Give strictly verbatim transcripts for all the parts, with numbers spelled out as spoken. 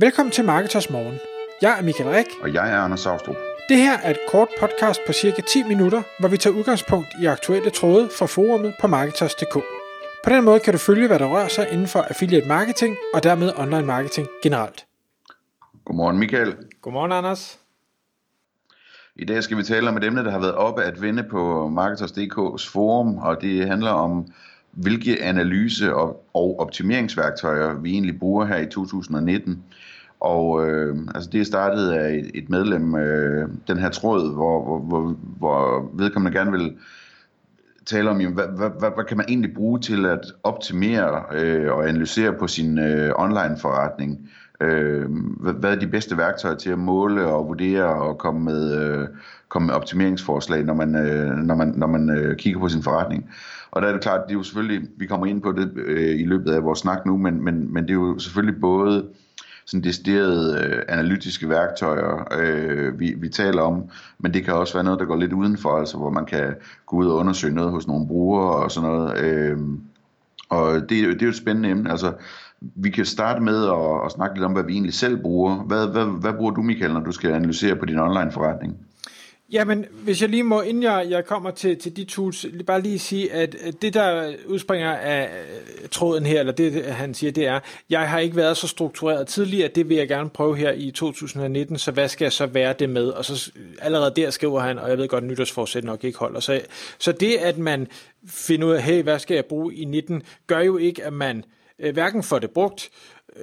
Velkommen til Marketers Morgen. Jeg er Michael Rik. Og jeg er Anders Savstrup. Det her er et kort podcast på cirka ti minutter, hvor vi tager udgangspunkt i aktuelle tråde fra forumet på Marketers punktum d k. På den måde kan du følge, hvad der rører sig inden for affiliate marketing og dermed online marketing generelt. Godmorgen Michael. Godmorgen Anders. I dag skal vi tale om et emne, der har været oppe at vende på Marketers punktum d k's forum, og det handler om, hvilke analyse- og optimeringsværktøjer vi egentlig bruger her i to tusind og nitten. Og øh, altså det er startet af et, et medlem, øh, den her tråd, hvor, hvor, hvor, hvor vedkommende gerne vil tale om, jamen, hvad, hvad, hvad, hvad kan man egentlig bruge til at optimere øh, og analysere på sin øh, online-forretning. Øh, hvad, hvad er de bedste værktøjer til at måle og vurdere og komme med, øh, komme med optimeringsforslag, når man, øh, når man, når man øh, kigger på sin forretning. Og der er det klart, det er jo selvfølgelig, vi kommer ind på det øh, i løbet af vores snak nu, men, men, men det er jo selvfølgelig både sådan deciderede øh, analytiske værktøjer, øh, vi, vi taler om, men det kan også være noget, der går lidt udenfor, altså hvor man kan gå ud og undersøge noget hos nogle brugere og sådan noget. Øh, og det, det er jo et spændende emne, altså vi kan starte med at, at snakke lidt om, hvad vi egentlig selv bruger. Hvad, hvad, hvad bruger du, Michael, når du skal analysere på din online forretning? Jamen, hvis jeg lige må, inden jeg, jeg kommer til, til de tools, bare lige sige, at det der udspringer af tråden her, eller det han siger, det er, jeg har ikke været så struktureret tidligere, det vil jeg gerne prøve her i to tusind og nitten, så hvad skal jeg så være det med? Og så allerede der skriver han, og jeg ved godt, nytårsforsæt nok ikke holder. Så, så det, at man finder ud af, hey, hvad skal jeg bruge i nitten, gør jo ikke, at man hverken får det brugt,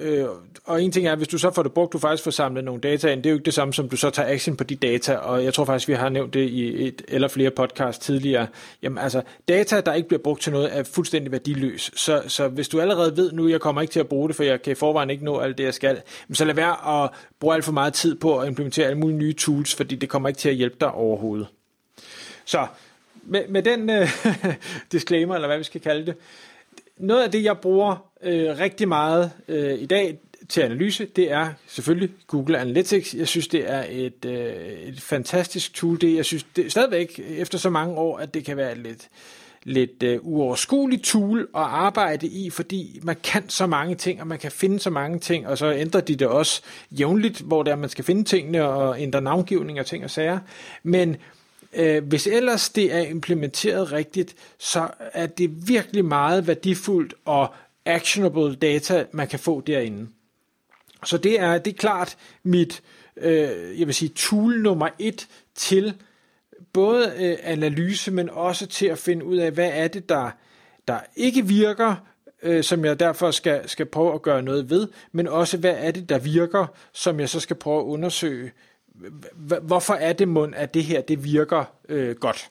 Øh, og en ting er, hvis du så får det brugt, du faktisk får samlet nogle data ind, det er jo ikke det samme som du så tager action på de data, og jeg tror faktisk vi har nævnt det i et eller flere podcasts tidligere. Jamen altså, data der ikke bliver brugt til noget er fuldstændig værdiløs, så, så hvis du allerede ved nu, jeg kommer ikke til at bruge det, for jeg kan i forvejen ikke nå alt det jeg skal, så lad være at bruge alt for meget tid på at implementere alle mulige nye tools, fordi det kommer ikke til at hjælpe dig overhovedet. Så med, med den øh, disclaimer, eller hvad vi skal kalde det. Noget af det, jeg bruger øh, rigtig meget øh, i dag til analyse, det er selvfølgelig Google Analytics. Jeg synes, det er et, øh, et fantastisk tool. Det, jeg synes det, stadigvæk, efter så mange år, at det kan være et lidt, lidt øh, uoverskueligt tool at arbejde i, fordi man kan så mange ting, og man kan finde så mange ting, og så ændrer de det også jævnligt, hvor der man skal finde tingene og ændre navngivning og ting og sager. Men hvis ellers det er implementeret rigtigt, så er det virkelig meget værdifuldt og actionable data, man kan få derinde. Så det er, det er klart mit øh, jeg vil sige, tool nummer et til både øh, analyse, men også til at finde ud af, hvad er det, der, der ikke virker, øh, som jeg derfor skal, skal prøve at gøre noget ved, men også hvad er det, der virker, som jeg så skal prøve at undersøge. Hvorfor er det mund, at det her det virker øh, godt?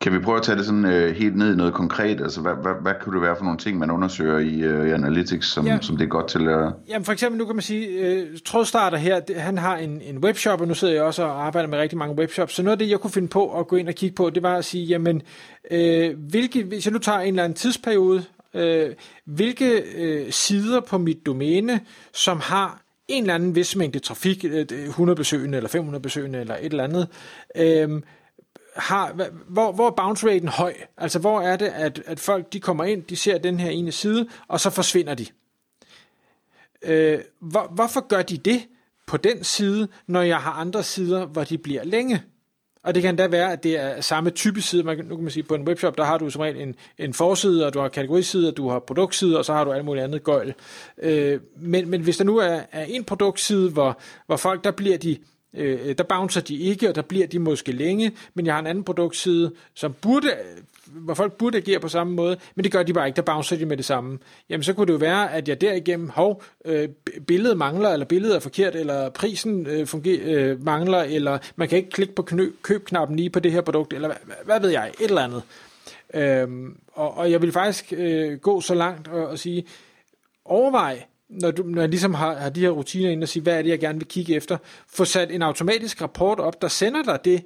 Kan vi prøve at tage det sådan øh, helt ned i noget konkret? Altså, hvad, hvad, hvad kunne det være for nogle ting, man undersøger i, øh, i Analytics, som, ja. som det er godt til at... Jamen for eksempel, nu kan man sige, øh, trådstarter her, det, han har en, en webshop, og nu sidder jeg også og arbejder med rigtig mange webshops, så noget af det, jeg kunne finde på at gå ind og kigge på, det var at sige, jamen, øh, hvilke, hvis jeg nu tager en eller anden tidsperiode, øh, hvilke øh, sider på mit domæne, som har en eller anden vis mængde trafik, hundrede besøgende eller fem hundrede besøgende eller et eller andet, øhm, har, hvor, hvor er bounce raten høj? Altså hvor er det, at, at folk de kommer ind, de ser den her ene side, og så forsvinder de? Øh, hvor, hvorfor gør de det på den side, når jeg har andre sider, hvor de bliver længe? Og det kan da være, at det er samme type side. Man, nu kan man sige, på en webshop, der har du som regel en, en forside, og du har kategoriside, og du har produktside, og så har du alt muligt andet gøjl. Øh, men, men hvis der nu er, er en produktside, hvor, hvor folk, der bliver de, øh, der bouncer de ikke, og der bliver de måske længe, men jeg har en anden produktside, som burde, hvor folk burde agere på samme måde, men det gør de bare ikke, der bouncer de med det samme. Jamen så kunne det jo være, at jeg derigennem, hov, øh, billedet mangler, eller billedet er forkert, eller prisen øh, funger, øh, mangler, eller man kan ikke klikke på knø, købknappen lige på det her produkt, eller hvad, hvad ved jeg, et eller andet. Øhm, og, og jeg vil faktisk øh, gå så langt og, og sige, overvej, når, du, når jeg ligesom har, har de her rutiner ind og sige, hvad er det, jeg gerne vil kigge efter, få sat en automatisk rapport op, der sender dig det,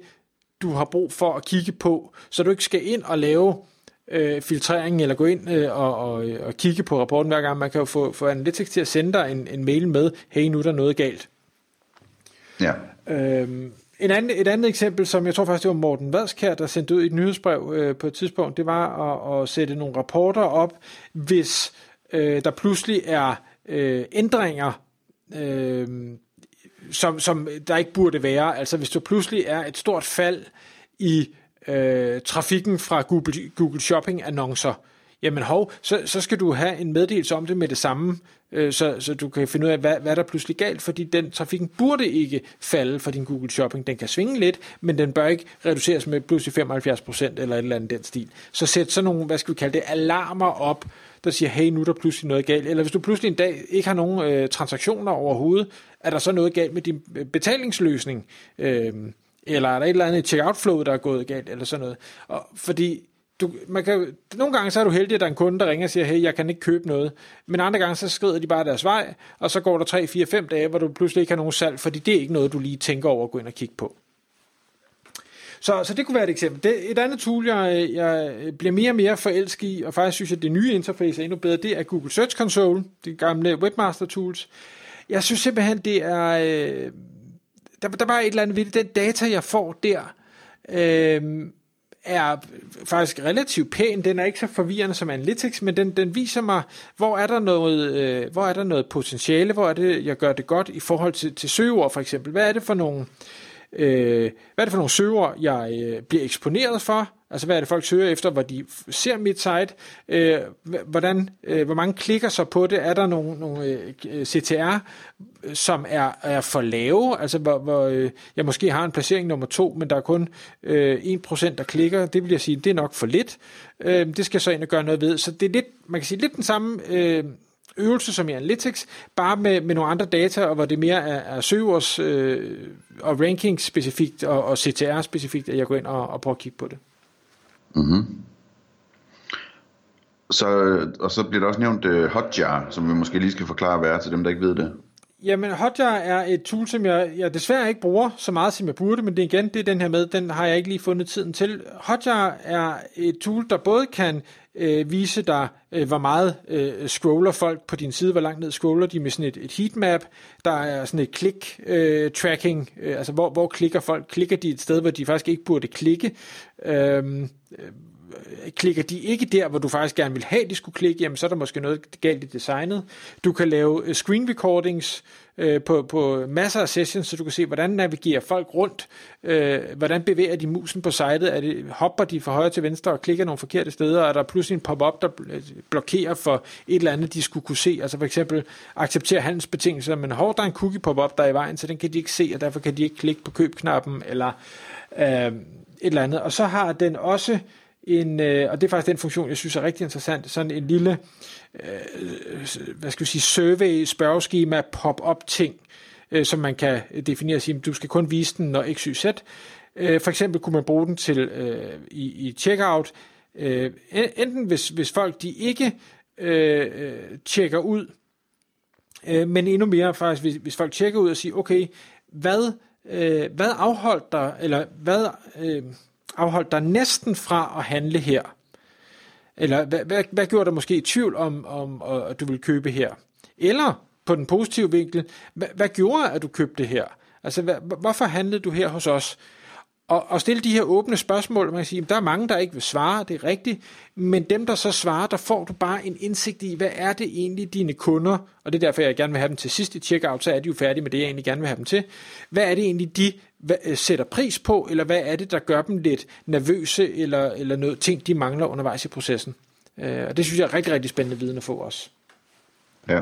du har brug for at kigge på, så du ikke skal ind og lave øh, filtrering, eller gå ind øh, og, og, og kigge på rapporten hver gang. Man kan jo få, få Analytics til at sende dig en, en mail med, hey, nu er der noget galt. Ja. Øhm, en anden, et andet eksempel, som jeg tror faktisk, det var Morten Vask her, der sendte ud et nyhedsbrev øh, på et tidspunkt, det var at, at sætte nogle rapporter op, hvis øh, der pludselig er øh, ændringer øh, som, som der ikke burde være. Altså hvis der pludselig er et stort fald i øh, trafikken fra Google, Google Shopping-annoncer, jamen hov, så, så skal du have en meddelelse om det med det samme, øh, så, så du kan finde ud af, hvad, hvad der er pludselig galt, fordi den trafikken burde ikke falde for din Google Shopping. Den kan svinge lidt, men den bør ikke reduceres med pludselig femoghalvfjerds procent eller et eller andet den stil. Så sæt sådan nogle, hvad skal vi kalde det, alarmer op, der siger, hey, nu er der pludselig noget galt. Eller hvis du pludselig en dag ikke har nogen øh, transaktioner overhovedet, er der så noget galt med din betalingsløsning? Øh, eller er der et eller andet check-out-flow, der er gået galt, eller sådan noget? Og, fordi Du, man kan, nogle gange så er du heldig, at der er en kunde, der ringer og siger, hey, jeg kan ikke købe noget. Men andre gange, så skrider de bare deres vej, og så går der tre, fire, fem dage, hvor du pludselig ikke har nogen salg, fordi det er ikke noget, du lige tænker over at gå ind og kigge på. Så, så det kunne være et eksempel. Det, et andet tool, jeg, jeg bliver mere og mere forelsket i, og faktisk synes jeg, at det nye interface er endnu bedre, det er Google Search Console, de gamle Webmaster Tools. Jeg synes simpelthen, det er øh, der, der er bare et eller andet ved det. Den data, jeg får der, øh, er faktisk relativt pæn. Den er ikke så forvirrende som Analytics, men den, den viser mig, hvor er der noget, øh, hvor er der noget potentiale, hvor er det, jeg gør det godt i forhold til, til søgeord for eksempel. Hvad er det for nogle, øh, hvad er det for nogle søgeord, jeg øh, bliver eksponeret for? Altså hvad er det folk søger efter, hvor de ser mit site? Øh, hvordan, øh, hvor mange klikker så på det? Er der nogle, nogle øh, C T R, som er, er for lave? Altså hvor, hvor øh, jeg måske har en placering nummer to, men der er kun øh, en procent, der klikker. Det vil jeg sige, det er nok for lidt. Øh, det skal jeg så ind og gøre noget ved. Så det er lidt, man kan sige lidt den samme øh, øvelse som i Analytics, bare med, med nogle andre data, og hvor det mere er, er søgeords øh, og ranking specifikt og, og C T R specifikt, at jeg går ind og, og prøver at kigge på det. Mm-hmm. Så, og så bliver der også nævnt uh, Hotjar, som vi måske lige skal forklare hvad er til dem, der ikke ved det. Jamen Hotjar er et tool, som jeg, jeg desværre ikke bruger så meget, som jeg burde, men det igen, det er den her med, den har jeg ikke lige fundet tiden til. Hotjar er et tool, der både kan øh, vise dig, øh, hvor meget øh, scroller folk på din side, hvor langt ned scroller de med sådan et, et heatmap, der er sådan et klik-tracking, øh, øh, altså hvor, hvor klikker folk, klikker de et sted, hvor de faktisk ikke burde klikke, øh, øh, klikker de ikke der, hvor du faktisk gerne vil have, de skulle klikke, jamen så er der måske noget galt i designet. Du kan lave screen recordings øh, på, på masser af sessions, så du kan se, hvordan navigerer folk rundt, øh, hvordan bevæger de musen på sitet, er det, hopper de fra højre til venstre og klikker nogle forkerte steder, og er der pludselig en pop-up, der blokerer for et eller andet, de skulle kunne se, altså for eksempel acceptere handelsbetingelser, men hov, der er en cookie pop-up, der er i vejen, så den kan de ikke se, og derfor kan de ikke klikke på købknappen, eller øh, et eller andet. Og så har den også En, øh, og det er faktisk den funktion, jeg synes er rigtig interessant, sådan en lille øh, hvad skal vi sige, survey, spørgeskema, pop-up ting, øh, som man kan definere og sige, du skal kun vise den, når X Y Z. Øh, for eksempel kunne man bruge den til øh, i, i checkout, øh, enten hvis, hvis folk de ikke øh, tjekker ud, øh, men endnu mere faktisk, hvis, hvis folk tjekker ud og siger, okay, hvad, øh, hvad afholdt der, eller hvad... Øh, afholdt dig næsten fra at handle her? Eller hvad, hvad, hvad gjorde dig måske i tvivl om, om, om, at du ville købe her? Eller, på den positive vinkel, hvad, hvad gjorde, at du købte her? Altså, hvad, hvorfor handlede du her hos os? Og, og stille de her åbne spørgsmål, man kan sige, der er mange, der ikke vil svare, det er rigtigt, men dem, der så svarer, der får du bare en indsigt i, hvad er det egentlig, dine kunder, og det er derfor, jeg gerne vil have dem til sidst i checkout, så er de jo færdige med det, jeg egentlig gerne vil have dem til. Hvad er det egentlig, de sætter pris på, eller hvad er det, der gør dem lidt nervøse, eller, eller noget ting, de mangler undervejs i processen? Øh, og det synes jeg er rigtig, rigtig spændende viden at få også. Ja.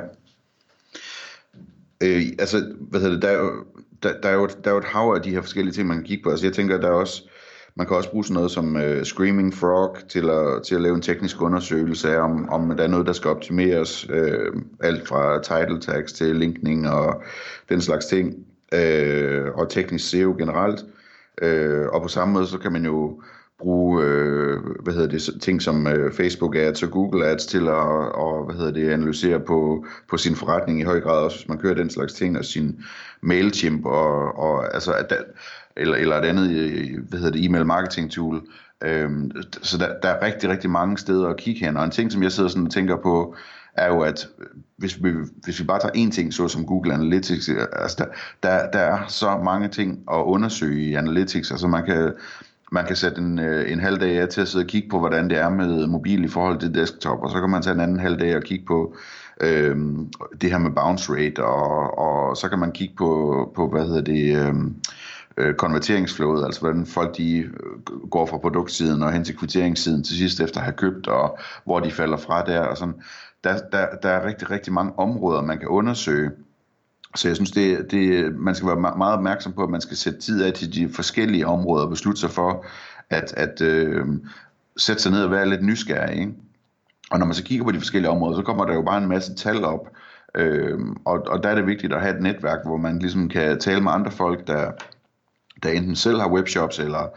Øh, altså, hvad hedder det, der er jo, der, der, er jo et, der er jo et hav af de her forskellige ting, man kan kigge på. Altså, jeg tænker, der er også, man kan også bruge sådan noget som uh, Screaming Frog til at, til at lave en teknisk undersøgelse af, om, om der er noget, der skal optimeres. Øh, alt fra title tags til linkning og den slags ting. Øh, og teknisk S E O generelt, øh, og på samme måde så kan man jo bruge øh, hvad hedder det, ting som øh, Facebook Ads og Google Ads til at og, hvad hedder det, analysere på, på sin forretning i høj grad, også hvis man kører den slags ting, og sin Mailchimp og, og, altså, at, eller, eller et andet hvad hedder det, e-mail marketing tool. øh, så der, der er rigtig rigtig mange steder at kigge hen, og en ting som jeg sidder sådan og tænker på er jo, at hvis vi, hvis vi bare tager en ting, så som Google Analytics, altså der, der, der er så mange ting at undersøge i Analytics, altså man kan, man kan sætte en, en halv dag til at sidde og kigge på, hvordan det er med mobil i forhold til desktop, og så kan man tage en anden halv dag og kigge på, øhm, det her med bounce rate, og, og så kan man kigge på, på hvad hedder det, øhm, øh, konverteringsflowet, altså hvordan folk de går fra produktsiden og hen til kvitteringssiden til sidst efter at have købt, og hvor de falder fra der, og sådan. Der, der, der er rigtig, rigtig mange områder, man kan undersøge. Så jeg synes, det, det, man skal være meget opmærksom på, at man skal sætte tid af til de forskellige områder og beslutte sig for at, at øh, sætte sig ned og være lidt nysgerrig, ikke? Og når man så kigger på de forskellige områder, så kommer der jo bare en masse tal op. Øh, og, og der er det vigtigt at have et netværk, hvor man ligesom kan tale med andre folk, der, der enten selv har webshops eller...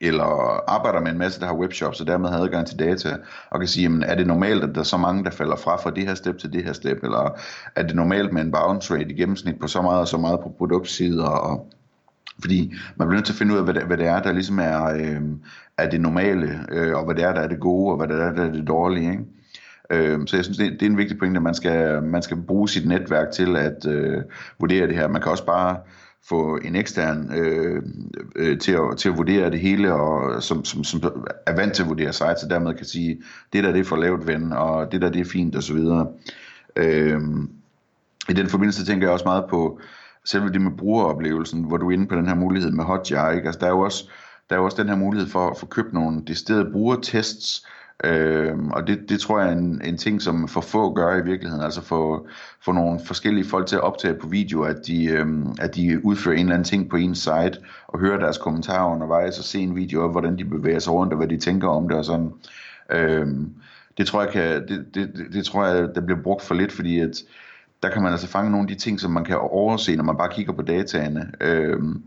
eller arbejder med en masse, der har webshops, og dermed har adgang til data, og kan sige, jamen, er det normalt, at der er så mange, der falder fra fra det her step til det her step, eller er det normalt med en bounce rate i gennemsnit på så meget og så meget på produktsider, og fordi man bliver nødt til at finde ud af, hvad det, hvad det er, der ligesom er, øh, er det normale, øh, og hvad det er, der er det gode, og hvad det er, der er det dårlige, ikke? Så jeg synes, det er en vigtig pointe, at man skal, man skal bruge sit netværk til at øh, vurdere det her. Man kan også bare få en ekstern øh, øh, til, at, til at vurdere det hele, og som, som, som er vant til at vurdere sites, og dermed kan sige, det der det er for lavt, ven, og det der det er fint, osv. Øh, I den forbindelse tænker jeg også meget på selve det med brugeroplevelsen, hvor du er inde på den her mulighed med Hotjar, ikke? Altså, der er jo også, der er også den her mulighed for at få købt nogle deciderede brugertests, Øhm, og det, det tror jeg er en, en ting, som for få gør i virkeligheden. Altså få, få nogle forskellige folk til at optage på video, at de, øhm, at de udfører en eller anden ting på en site, og høre deres kommentarer undervejs, og se en video af, hvordan de bevæger sig rundt, og hvad de tænker om det og sådan. Øhm, det, tror jeg kan, det, det, det tror jeg, der bliver brugt for lidt, fordi at der kan man altså fange nogle af de ting, som man kan overse, når man bare kigger på dataene. Øhm,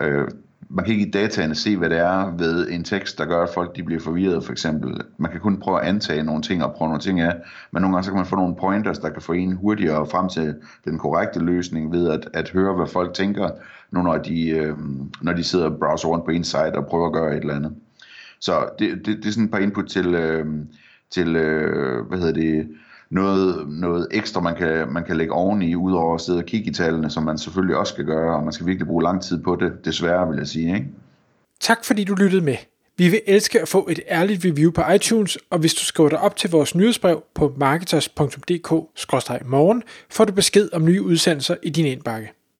øh, Man kan ikke i dataene se, hvad det er ved en tekst, der gør, at folk de bliver forvirret, for eksempel. Man kan kun prøve at antage nogle ting og prøve nogle ting af, men nogle gange så kan man få nogle pointers, der kan få en hurtigere frem til den korrekte løsning ved at, at høre, hvad folk tænker, nu når de, øh, når de sidder og browser rundt på en site og prøver at gøre et eller andet. Så det, det, det er sådan et par input til, øh, til øh, hvad hedder det, noget, noget ekstra, man kan, man kan lægge oveni, udover at sidde og kigge i tallene, som man selvfølgelig også skal gøre, og man skal virkelig bruge lang tid på det, desværre vil jeg sige, ikke? Tak fordi du lyttede med. Vi vil elske at få et ærligt review på iTunes, og hvis du skriver dig op til vores nyhedsbrev på marketers punktum d k skråstreg morgen, får du besked om nye udsendelser i din indbakke.